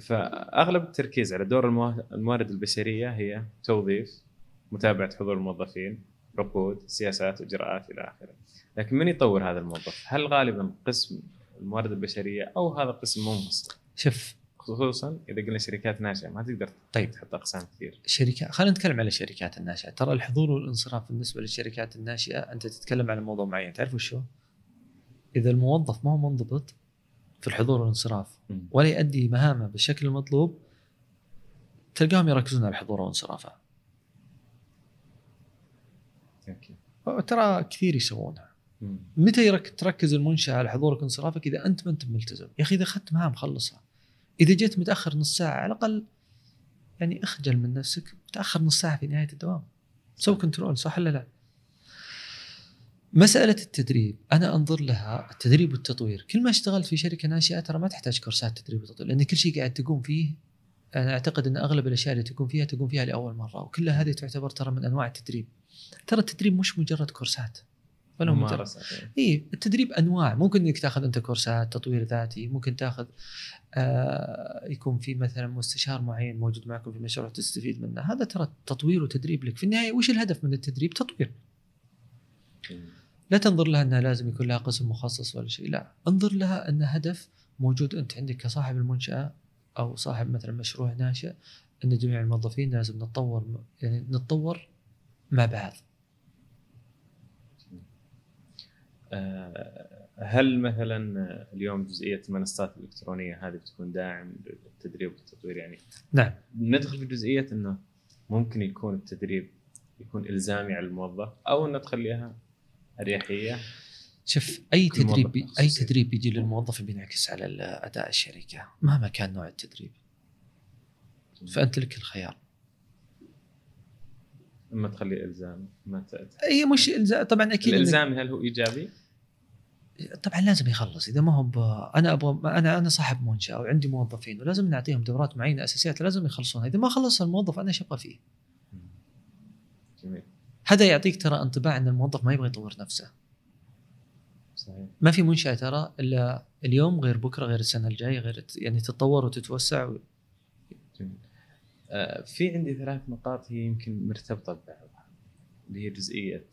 فأغلب التركيز على دور الموارد البشرية هي توظيف، متابعة حضور الموظفين، عقود، سياسات، إجراءات إلى آخره. لكن من يطور هذا الموظف؟ هل غالبا قسم الموارد البشرية أو هذا قسم منفصل؟ شوف، خصوصا اذا قلنا شركات ناشئه ما تقدر تحط اقسام كثير. شركه، خلينا نتكلم على الشركات الناشئه. ترى الحضور والانصراف بالنسبه للشركات الناشئه، انت تتكلم على موضوع معين، تعرفوا شو؟ اذا الموظف ما هو منضبط في الحضور والانصراف ولا يؤدي مهامه بالشكل المطلوب، تلقاهم يركزون على الحضور والانصرافه. ترى كثير يسوونها. متى تركز المنشاه على حضورك وانصرافك؟ اذا انت ما انت ملتزم. يا اخي اذا اخذت مهام خلصها، إذا جيت متأخر نص ساعة على الأقل يعني اخجل من نفسك، متأخر نص ساعة في نهاية الدوام، سو كنترول، صح ولا لا؟ مسألة التدريب أنا أنظر لها التدريب والتطوير. كل ما اشتغلت في شركة ناشئة ترى ما تحتاج كورسات تدريب وتطوير، لأن كل شيء قاعد تقوم فيه، أنا أعتقد أن أغلب الأشياء اللي تقوم فيها لأول مرة، وكلها هذه تعتبر ترى من أنواع التدريب. ترى التدريب مش مجرد كورسات ولا ممارسات. إيه، التدريب أنواع، ممكن إنك تأخذ أنت كورسات تطوير ذاتي، ممكن تأخذ يكون في مثلا مستشار معين موجود معكم في مشروع تستفيد منه، هذا ترى تطوير وتدريب لك. في النهاية وش الهدف من التدريب؟ تطوير. لا تنظر لها أنها لازم يكون لها قسم مخصص ولا شيء، لا، انظر لها أن هدف موجود أنت عندك كصاحب المنشأة أو صاحب مثلا مشروع ناشئ، ان جميع الموظفين لازم نتطور، يعني نتطور مع بعض. هل مثلا اليوم جزئيه المنصات الالكترونيه هذه بتكون داعم للتدريب والتطوير؟ يعني نعم، ندخل في جزئيه انه ممكن يكون التدريب يكون الزامي على الموظف او ان تخليها اريحيه. شوف، اي تدريب يجي للموظف بينعكس على اداء الشركه مهما كان نوع التدريب، فانت لك الخيار اما تخليه الزامي ما اي مش الزام. طبعا اكيد الالزامي هل هو ايجابي؟ طبعا لازم يخلص. اذا ما هو انا ابغى، انا صاحب منشاه وعندي موظفين ولازم نعطيهم دورات معينه اساسيات لازم يخلصونها، اذا ما خلص الموظف انا شبقى فيه. جميل. هذا يعطيك ترى انطباع ان الموظف ما يبغى يطور نفسه. صحيح. ما في منشاه ترى الا اليوم غير بكره غير السنه الجايه غير، يعني تتطور وتتوسع جميل. في عندي 3 نقاط هي يمكن مرتبطه ببعضها، اللي هي جزئيه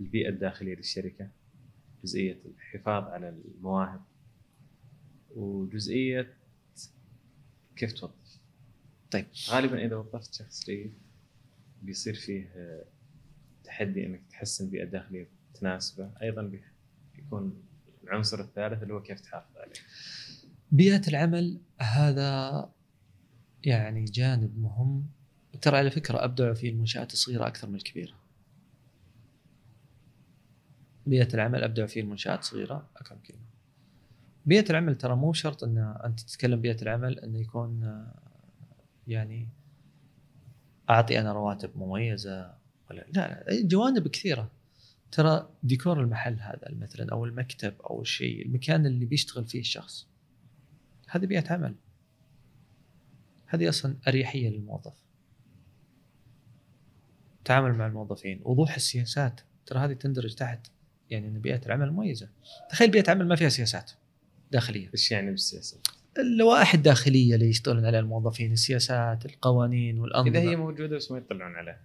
البيئه الداخليه للشركه، جزئية الحفاظ على المواهب، وجزئية كيف توظف. طيب غالباً إذا وظفت شخص جيد بيصير فيه تحدي إنك تحسن بيئة داخلية تناسبه، أيضاً بيكون العنصر الثالث اللي هو كيف تحافظ عليه. بيئة العمل هذا يعني جانب مهم ترى، على فكرة أبدع في المنشآت الصغيرة أكثر من الكبيرة. بيئة العمل أبدع فيه المنشآت صغيرة أكثر من كذا. بيئة العمل ترى مو شرط أن أنت تتكلم بيئة العمل أن يكون يعني أعطي أنا رواتب مميزة ولا لا، جوانب كثيرة ترى. ديكور المحل هذا مثلا أو المكتب أو الشيء، المكان اللي بيشتغل فيه الشخص، هذه بيئة عمل، هذه أصلا أريحية للموظف. تعامل مع الموظفين، وضوح السياسات ترى هذه تندرج تحت يعني ان بيئه العمل مميزه. تخيل بيئه عمل ما فيها سياسات داخليه. ايش يعني بالسياسات؟ اللوائح الداخليه اللي يشتغلون عليها الموظفين، السياسات، القوانين والانظمه، اذا هي موجوده بس ما يطلعون عليها،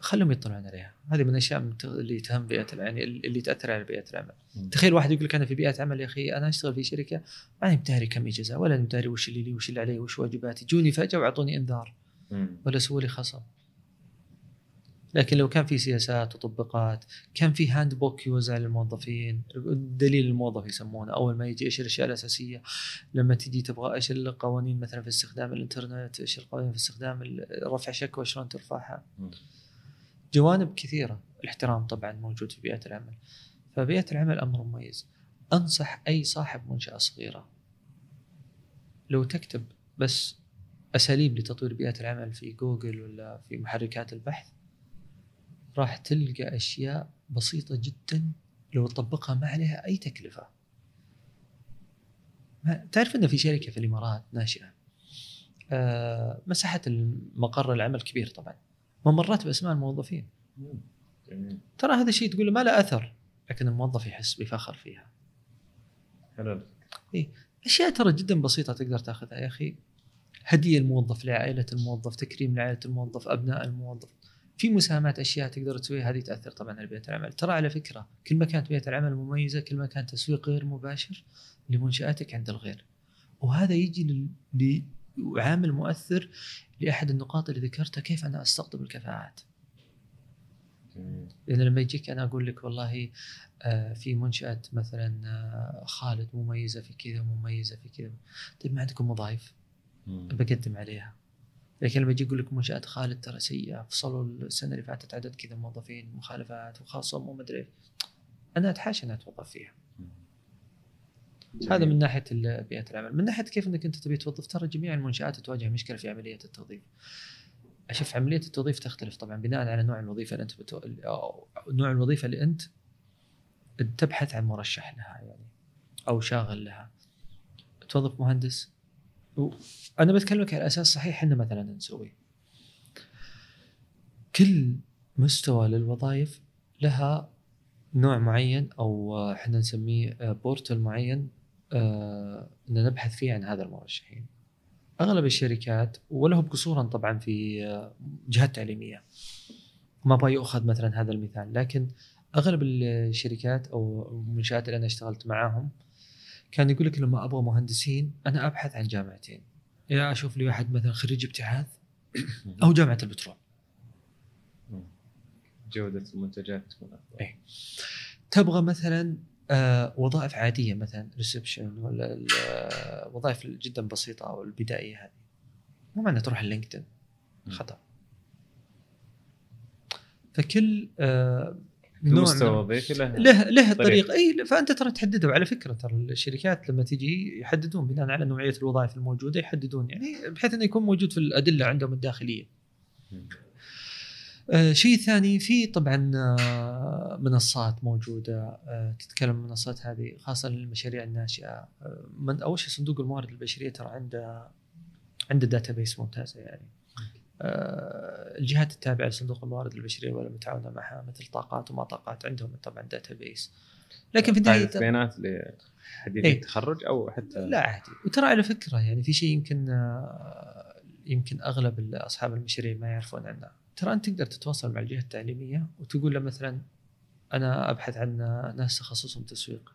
خلهم يطلعون عليها. هذه من الاشياء اللي تهم بيئه، يعني اللي تاثر على بيئه العمل. تخيل واحد يقول لك انا في بيئه عمل، يا اخي انا اشتغل في شركه ماني مداري كم اجازه ولا مداري وش اللي لي وش اللي علي وش واجباتي، جوني فجاه واعطوني انذار ولا سووا لي خصم. لكن لو كان في سياسات وتطبيقات، كان في هاند بوك يوزع للموظفين، دليل الموظف يسمونه، اول ما يجي ايش الاشياء الاساسيه، لما تجي تبغى ايش القوانين مثلا في استخدام الانترنت، ايش القوانين في استخدام رفع شكوى شلون ترفعها. جوانب كثيره. الاحترام طبعا موجود في بيئه العمل، فبيئه العمل امر مميز. انصح اي صاحب منشاه صغيره لو تكتب بس اساليب لتطوير بيئه العمل في جوجل ولا في محركات البحث، راح تلقى أشياء بسيطة جدا لو تطبقها ما عليها أي تكلفة. تعرف أن في شركة في الإمارات ناشئة، مساحة المقر العمل كبير طبعا، ممرات بأسماء الموظفين. ترى هذا الشيء تقول ما له أثر، لكن الموظف يحس بفخر فيها. حلو. إيه، أشياء ترى جدا بسيطة تقدر تأخذها. يا أخي هدية الموظف لعائلة الموظف، تكريم لعائلة الموظف، أبناء الموظف، في مساهمات، أشياء تقدر تسويها، هذه تأثر طبعاً على بيئة العمل. ترى على فكرة كل ما كانت بيئة العمل مميزة، كل ما كان تسويق غير مباشر لمنشآتك عند الغير، وهذا يجي لعامل مؤثر لأحد النقاط اللي ذكرتها، كيف أنا أستقطب الكفاءات. لأن لما يجيك أنا أقول لك والله في منشأة مثلاً خالد مميزة في كذا، مميزة في كذا، طيب ما عندكم وظائف بقدم عليها. لكن لما يجي يقول لك منشأة خالد ترى سيئة، فصلوا السنة اللي فاتت عدد كذا موظفين، مخالفات وخاصم وما أدري، أنا أتحاشى أن أتوظف فيها. هذا من ناحية بيئة العمل. من ناحية كيف أنك أنت تبي توظف، ترى جميع المنشآت تواجه مشكلة في عملية التوظيف. أشوف عملية التوظيف تختلف طبعا بناء على نوع الوظيفة اللي أنت نوع الوظيفة اللي أنت تبحث عن مرشح لها يعني أو شاغل لها. توظف مهندس، أنا بتكلمك على أساس صحيح إنه مثلاً نسوي كل مستوى للوظائف لها نوع معين، أو إحنا نسميه بورتل معين إن نبحث فيه عن هذا المرشحين. أغلب الشركات ولهم قصوراً طبعاً في جهات تعليمية، ما بقى يأخذ مثلاً هذا المثال، لكن أغلب الشركات أو المنشآت اللي أنا اشتغلت معاهم كان يقول لك لما أبغى مهندسين أنا أبحث عن جامعتين، يا أشوف لي واحد مثلا خريج ابتعاث أو جامعة البترول جودة المنتجات تكون أفضل. إيه. تبغى مثلا وظائف عادية مثلا ريسبشن ولا الوظائف جدا بسيطة أو البدائية هذه، مو معنى تروح اللينكدين خطأ. فكل مستوى وظيفي له طريقة. أي فأنت ترى تحدده. وعلى فكرة ترى الشركات لما تيجي يحددون بناء على نوعية الوظائف الموجودة، يحددون يعني بحيث أنه يكون موجود في الأدلة عندهم الداخلية. شيء ثاني، في طبعا منصات موجودة تتكلم، منصات هذه خاصة للمشاريع الناشئة. من أول شيء صندوق الموارد البشرية ترى عنده داتابيس ممتازة، يعني الجهات التابعة لصندوق الموارد البشرية ولا متعاونة معها مثل طاقات وما طاقات عندهم طبعا داتابيس. لكن في النهاية بيانات لحديث التخرج أو حتى لا عادي. وترى على فكرة يعني في شيء يمكن أغلب أصحاب المشاريع ما يعرفون عنه، ترى أنت تقدر تتواصل مع الجهة التعليمية وتقول له مثلا أنا أبحث عن ناس تخصصهم تسويق،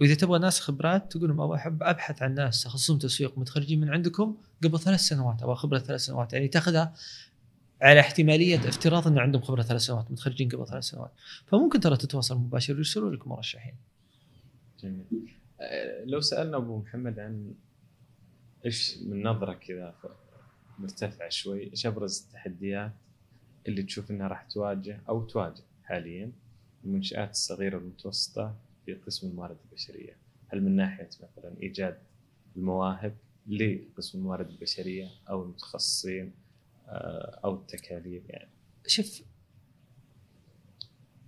وإذا تبغى ناس خبرات تقول لهم أحب أبحث عن ناس تخصصهم تسويق متخرجين من عندكم قبل 3 سنوات أو خبرة 3 سنوات، يعني تأخذها على احتمالية افتراض أنه عندهم خبرة 3 سنوات متخرجين قبل 3 سنوات. فممكن ترى تتواصل مباشر ويرسلوا لك مرشحين. جميل. لو سألنا أبو محمد عن إيش من نظرة كذا مرتفعة شوي، إيش أبرز التحديات اللي تشوف أنها راح تواجه أو تواجه حاليا المنشآت الصغيرة والمتوسطة في قسم الموارد البشرية؟ هل من ناحية مثلا إيجاد المواهب لقسم الموارد البشرية أو المتخصصين أو التكاليف؟ يعني شوف،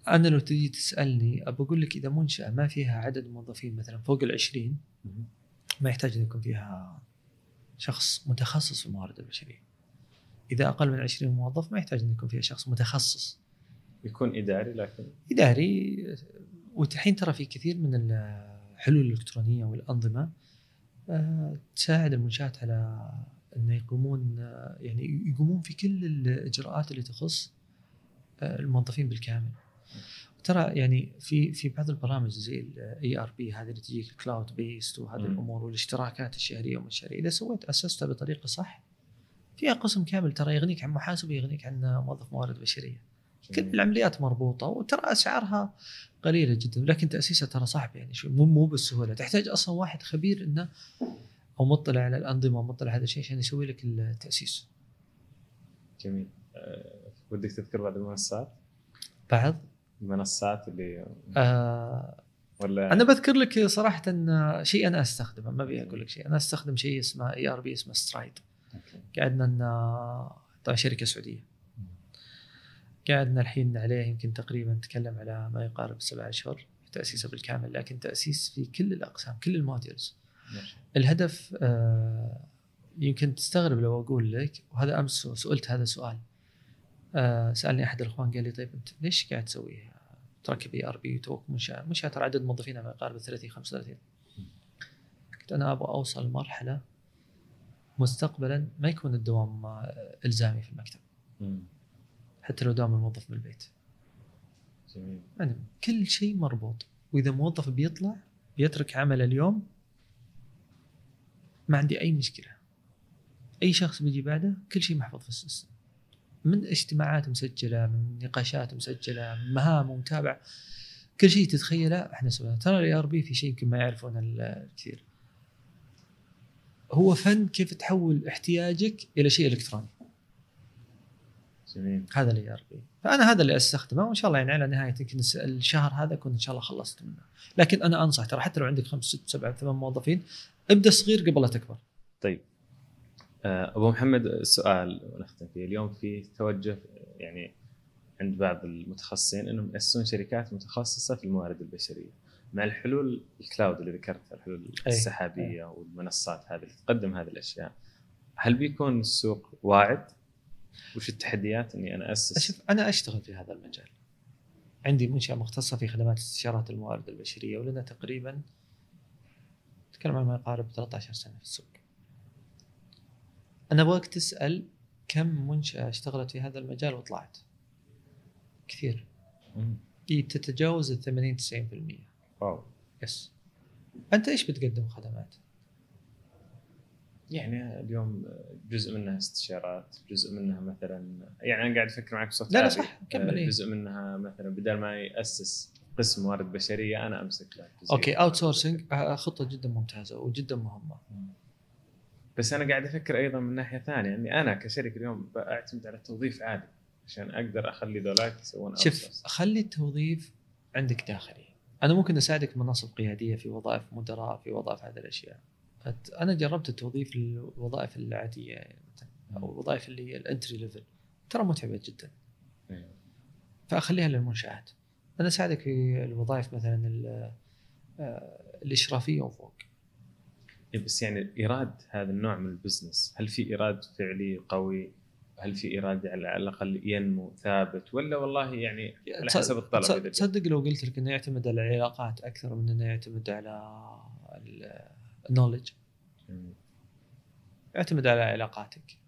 أنا لو تجي تسألني أقول لك إذا منشأة ما فيها عدد موظفين مثلا فوق 20 ما يحتاج أن يكون فيها شخص متخصص في الموارد البشرية. إذا أقل من 20 موظف ما يحتاج أن يكون فيها شخص متخصص، يكون إداري. لكن إداري. وتحين ترى في كثير من الحلول الإلكترونية والأنظمة تساعد المنشآت على أن يقومون في كل الإجراءات اللي تخص الموظفين بالكامل. ترى يعني في بعض البرامج زي ال ERP هذه اللي تجيك كلاود بيست وهذه الأمور والاشتراكات الشهرية والمشاريع، إذا سويت أسستها بطريقة صح فيها قسم كامل، ترى يغنيك عن محاسبة، يغنيك عن موظف موارد بشرية. كل العمليات مربوطة وترى أسعارها قليلة جدا، لكن تأسيسها ترى صعب، يعني مو بالسهولة. تحتاج أصلا واحد خبير إنه أو مطلع على الأنظمة، مطلع هذا الشيء عشان يسوي لك التأسيس. جميل. ودك تذكر بعض المنصات؟ بعض المنصات اللي ولا أنا بذكر لك صراحة إن شيء أنا أستخدمه، ما أبي أقول لك شيء أنا أستخدم، شيء اسمه ERP اسمه سترايد. قعدنا طبعا شركة سعودية، قاعدنا الحين عليه يمكن تقريبا نتكلم على ما يقارب 7 أشهر تأسيسه بالكامل، لكن تأسيس في كل الأقسام، كل الموديلز. الهدف يمكن تستغرب لو أقول لك، وهذا أمس سئلت هذا السؤال، سألني أحد الأخوان قال لي طيب أنت ليش قاعد تسويها تركب ERP وتوك مش ترى عدد موظفينها ما يقارب 30-35. قلت أنا أبغى أوصل مرحلة مستقبلا ما يكون الدوام إلزامي في المكتب، حتى لو دام الموظف من البيت. جميل. يعني كل شيء مربوط، وإذا موظف بيطلع بيترك عمله اليوم ما عندي أي مشكلة، أي شخص بيجي بعده كل شيء محفوظ في السيستم، من اجتماعات مسجلة، من نقاشات مسجلة، مهام ومتابعة، كل شيء تتخيله احنا سويناه. ترى ERP في شيء يمكن ما يعرفونه الكثير، هو فن كيف تحول احتياجك إلى شيء إلكتروني. جميل. هذا اللي ERP، فأنا هذا اللي أستخدمه، وإن شاء الله يعني على نهاية يمكن الشهر هذا كنت إن شاء الله خلصت منه. لكن أنا أنصح ترى حتى لو عندك 5-6-7-8 موظفين ابدأ صغير قبل لا تكبر. طيب أبو محمد، السؤال ونختم فيه اليوم، في توجه يعني عند بعض المتخصصين أنهم يأسسون شركات متخصصة في الموارد البشرية مع الحلول الكلاود اللي ذكرتها، الحلول السحابية والمنصات هذه اللي تقدم هذه الأشياء، هل بيكون السوق واعد؟ وش التحديات اني انا اسس؟ شوف، انا اشتغل في هذا المجال، عندي منشأة مختصة في خدمات استشارات الموارد البشرية، ولنا تقريبا نتكلم عن ما يقارب 13 سنة في السوق. انا ابغاك تسأل كم منشأة اشتغلت في هذا المجال وطلعت؟ كثير، تتجاوز 80-90%. واو. يس. انت ايش بتقدم خدمات؟ يعني اليوم جزء منها استشارات، جزء منها مثلا يعني أنا قاعد أفكر معك بصوت عالي. لا صح كمل. جزء منها مثلا بدل ما يأسس قسم موارد بشرية أنا أمسك له. أوكي outsourcing خطة جدا ممتازة وجدا مهمة. بس أنا قاعد أفكر أيضا من ناحية ثانية إني أنا كشركة اليوم بعتمد على التوظيف عادي عشان أقدر أخلي ذولاك يسوون. شوف خلي التوظيف عندك داخلي. أنا ممكن أساعدك مناصب قيادية في وظائف مدراء في وظائف هذه الأشياء. أنا جربت التوظيف للوظائف العادية مثلا أو الوظائف اللي الانتري ليفل ترى متعبة جدا. فأخليها للمنشآت. أنا أساعدك في الوظائف مثلا الإشرافية وفوق. بس يعني إيراد هذا النوع من البزنس هل في إيراد فعلي قوي؟ هل في إيراد على الأقل ينمو ثابت ولا والله يعني على حسب الطلب؟ تصدق لو قلت لك إنه يعتمد على العلاقات أكثر من إنه يعتمد على النولج. يعتمد على علاقاتك.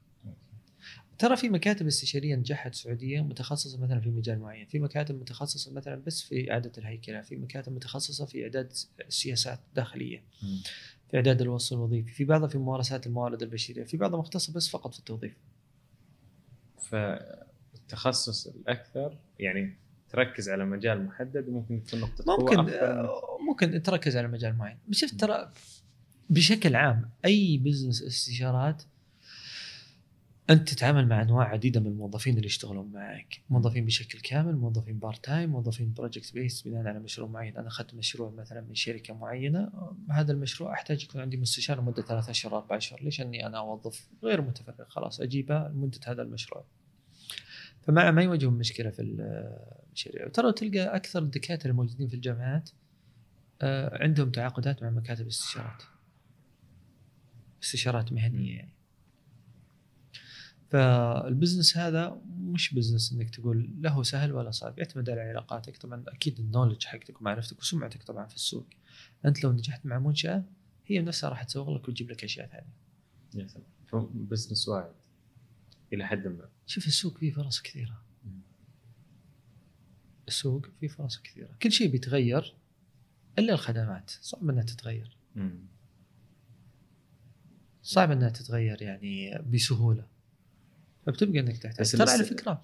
ترى في مكاتب استشارية نجحت سعودية متخصصة مثلا في مجال معين، في مكاتب متخصصة مثلا بس في إعادة الهيكلة، في مكاتب متخصصة في إعداد سياسات داخلية، في إعداد الوصف الوظيفي، في بعضها في ممارسات الموارد البشرية، في بعضها مختصة بس فقط في التوظيف. فالتخصص الأكثر يعني تركز على مجال محدد وممكن تكون نقطة قوة أكثر. ممكن تركز على مجال معين. شفت ترى بشكل عام أي بزنس استشارات أنت تتعامل مع أنواع عديدة من الموظفين اللي يشتغلون معك، موظفين بشكل كامل، موظفين بارت تايم، موظفين بروجكت بيس بناء على مشروع معين. أنا أخذت مشروع مثلا من شركة معينة، هذا المشروع أحتاج يكون عندي مستشار لمدة 3 أشهر 4 أشهر، ليش أني أنا أوظف غير متفرغ خلاص أجيبه لمدة هذا المشروع. فمع ما يواجههم مشكلة في المشاريع. ترى تلقى أكثر الدكاترة الموجودين في الجامعات عندهم تعاقدات مع مكاتب استشارات مهنية يعني. فالبزنس هذا مش بزنس انك تقول له سهل ولا صعب، يعتمد على علاقاتك طبعا، اكيد النولج حقتك ومعرفتك وسمعتك طبعا في السوق. انت لو نجحت مع منشأة هي نفسها راح تسوق لك وتجيب لك اشياء ثانيه. بزنس واعد الى حد ما. شوف السوق فيه فرص كثيره، السوق فيه فرص كثيره، كل شيء بيتغير الا الخدمات صعب انها تتغير. صعب انها تتغير يعني بسهوله، فبتبقى انك تحتاج. ترى على فكره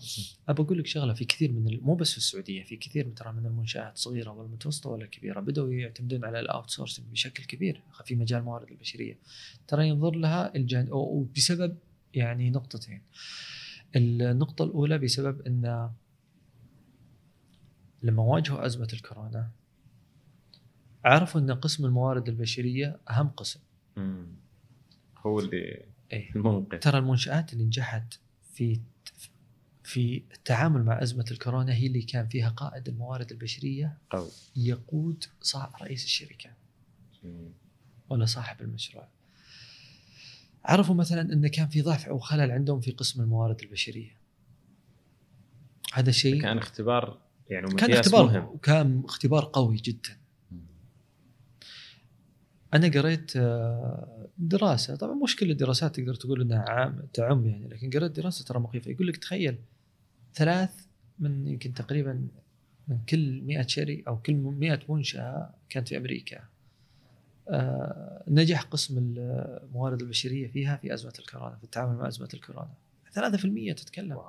ابى اقول لك شغله، في كثير من مو بس في السعوديه، في كثير ترى من المنشآت الصغيره والمتوسطه ولا كبيره بداوا يعتمدون على الاوت سورسنج بشكل كبير في مجال الموارد البشريه. ترى ينظر لها بسبب يعني نقطتين. النقطه الاولى بسبب ان لما واجهوا ازمه الكورونا عرفوا ان قسم الموارد البشريه اهم قسم هو اللي ترى المنشآت اللي نجحت في التعامل مع أزمة الكورونا هي اللي كان فيها قائد الموارد البشرية يقود رئيس الشركة ولا صاحب المشروع. عرفوا مثلا أن كان في ضعف أو خلل عندهم في قسم الموارد البشرية. هذا شيء كان اختبار يعني مقياس مهم وكان اختبار قوي جدا. أنا قريت دراسة، طبعا مش كل الدراسات تقدر تقول أنها تعم يعني، لكن قريت دراسة ترى مخيفة. يقول لك تخيل 3 من يمكن تقريبا من كل 100 شركة أو كل 100 منشأة كانت في أمريكا نجح قسم الموارد البشرية فيها في أزمة الكورونا، في التعامل مع أزمة الكورونا 3% تتكلم.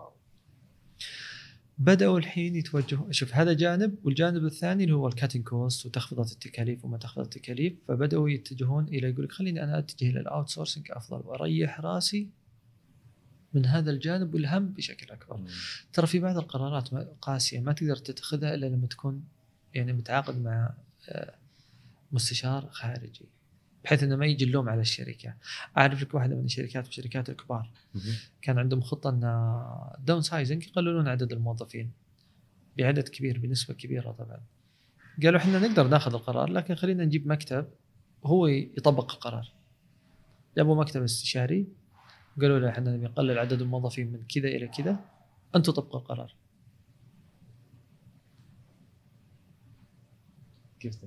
بدأوا الحين يتوجهوا. شوف هذا جانب، والجانب الثاني اللي هو الكاتين كوست وتخفيضات التكاليف وما تخفضت التكاليف. فبدأوا يتجهون إلى يقولك خليني أنا أتجه إلى الأوت سورسنج أفضل وأريح راسي من هذا الجانب والهم بشكل أكبر. ترى في بعض القرارات قاسية ما تقدر تتخذها إلا لما تكون يعني متعاقد مع مستشار خارجي بحيث أنه ما يجي اللوم على الشركة. أعرف لك واحدة من الشركات الكبار كان عندهم خطة أن داون سايزنج، يقللون عدد الموظفين بعدد كبير بنسبة كبيرة طبعا. قالوا إحنا نقدر ناخذ القرار لكن خلينا نجيب مكتب هو يطبق القرار. جابوا مكتب استشاري قالوا له إحنا نقلل عدد الموظفين من كذا إلى كذا، أنتوا طبقوا القرار. كيف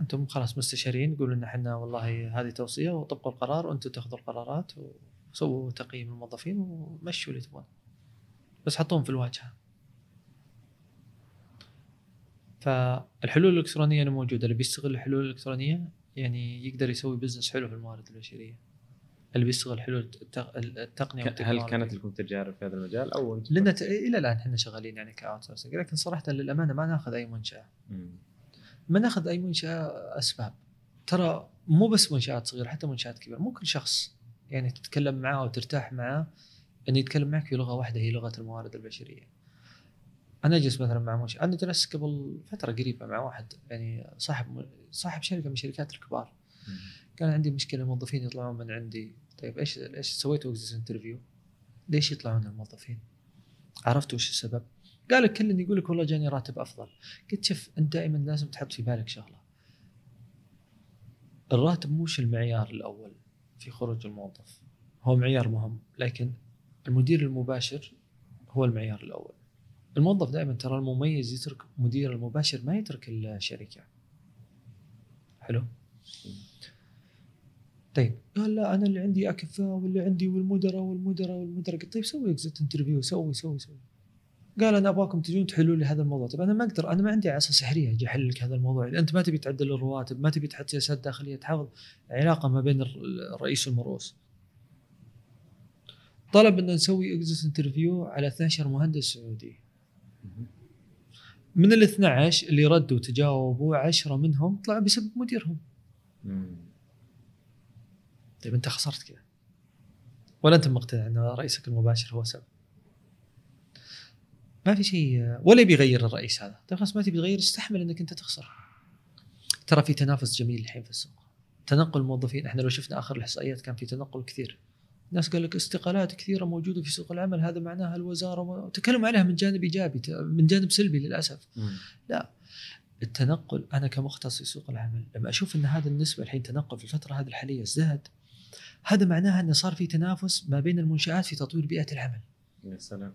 أنتم خلاص مستشارين قولوا إن إحنا والله هذه توصية وطبقوا القرار وأنتم تأخذوا القرارات وسووا تقييم الموظفين ومشوا اللي تبون، بس حطوهم في الواجهة. فالحلول الإلكترونية أنا موجودة، اللي بيستغل الحلول الإلكترونية يعني يقدر يسوي بزنس حلو في الموارد البشرية. اللي بيشتغل حلول التقنيه والتكنولوجيا. هل كانت لكم تجارب في هذا المجال او انتم لنا الى الان احنا شغالين يعني كاوت سورسنج؟ لكن صراحه للامانه ما ناخذ اي منشاه، ما ناخذ اي منشاه اسباب. ترى مو بس منشات صغيره، حتى منشات كبيره مو كل شخص يعني تتكلم معاه وترتاح معاه انه يتكلم معك في لغه واحده هي لغه الموارد البشريه. انا جلست مثلا مع منشاه، انا جلست قبل فتره قريبه مع واحد يعني صاحب شركه من شركات الكبار. كان عندي مشكله الموظفين يطلعون من عندي. طيب ايش سويت وجلست انترفيو؟ ليش يطلعون الموظفين؟ عرفت وش السبب؟ قال لك كل اللي يقول لك والله جاني راتب افضل. قلت شوف انت دائما لازم تحط في بالك شغله، الراتب موش المعيار الاول في خروج الموظف، هو معيار مهم لكن المدير المباشر هو المعيار الاول. الموظف دائما ترى المميز يترك مدير المباشر، ما يترك الشركه. حلو. طيب قال لا انا اللي عندي اكفاء واللي عندي والمدراء. قلت طيب سوي اكزيت انترفيو، سوي. قال انا ابغاكم تجون تحلوا لي هذا الموضوع. طيب انا ما اقدر، انا ما عندي عصا سحريه اجي احل لك هذا الموضوع. انت ما تبي تعدل الرواتب، ما تبي تحط سياسات داخليه تحافظ علاقه ما بين الرئيس والمرؤوس. طلب ان نسوي اكزيت انترفيو على 12 مهندس سعودي. من ال12 اللي ردوا تجاوبوا 10 منهم طلعوا بسبب مديرهم. طيب انت خسرت كذا، ولا انت مقتنع ان رئيسك المباشر هو سبب؟ ما في شيء ولا بيغير الرئيس هذا. طيب خلاص ما تبي تغير، استحمل انك انت تخسر. ترى في تنافس جميل الحين في السوق، تنقل الموظفين. احنا لو شفنا اخر الاحصائيات كان في تنقل كثير. الناس قال لك استقالات كثيرة موجودة في سوق العمل، هذا معناها الوزارة تكلم عليها من جانب إيجابي، من جانب سلبي للأسف. لا التنقل، أنا كمختص في سوق العمل لما أشوف أن هذا النسبة الحين تنقل في الفترة هذه الحالية ازداد، هذا معناها أنه صار في تنافس ما بين المنشآت في تطوير بيئة العمل. يا سلام.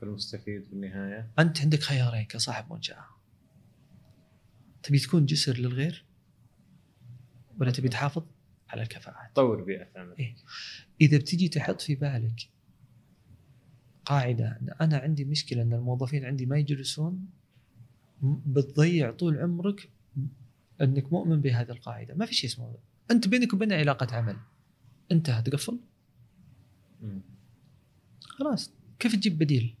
فالمستفيد بالنهاية أنت عندك خيارين كصاحب منشأة، تبي تكون جسر للغير ولا تبي تحافظ على الكفاءات طور بيئة عمل. إيه؟ إذا بتجي تحط في بالك قاعدة أن أنا عندي مشكلة أن الموظفين عندي ما يجلسون، بتضيع طول عمرك أنك مؤمن بهذه القاعدة. ما في شيء اسمه أنت بينك وبينها علاقة عمل، أنت هتقفل خلاص، كيف تجيب بديل؟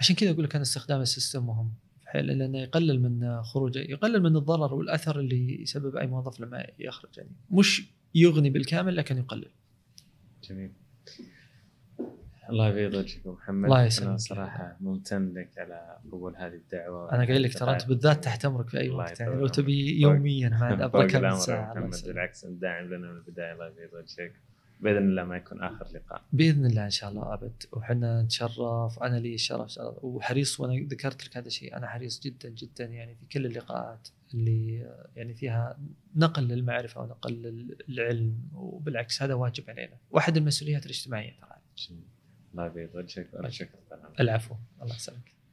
عشان كذا أقول لك أنا استخدام السيستم مهم، لأنه يقلل من خروجه، يقلل من الضرر والأثر اللي يسبب أي موظف لما يخرج، يعني مش يغني بالكامل لكن يقلل. جميل. الله يبيض وجهك محمد. الله يسلمك. أنا صراحة ممتن لك على قبول هذه الدعوة. أنا قايل لك ترى أنت بالذات تحت أمرك في أي وقت، يعني لو تبي يوميا ما أبغاك من ساعة. بالعكس الداعم لنا من البداية. الله يبيض وجهك. بإذن الله ما يكون آخر لقاء بإذن الله إن شاء الله أبد. وحنا نتشرف، أنا لي الشرف وحريص، وأنا ذكرت لك هذا الشيء، أنا حريص جدا جدا يعني في كل اللقاءات اللي يعني فيها نقل للمعرفة ونقل للعلم، وبالعكس هذا واجب علينا، واحد المسؤوليات الاجتماعية ترى. الله يبيض وجهك. العفو. الله يسلمك.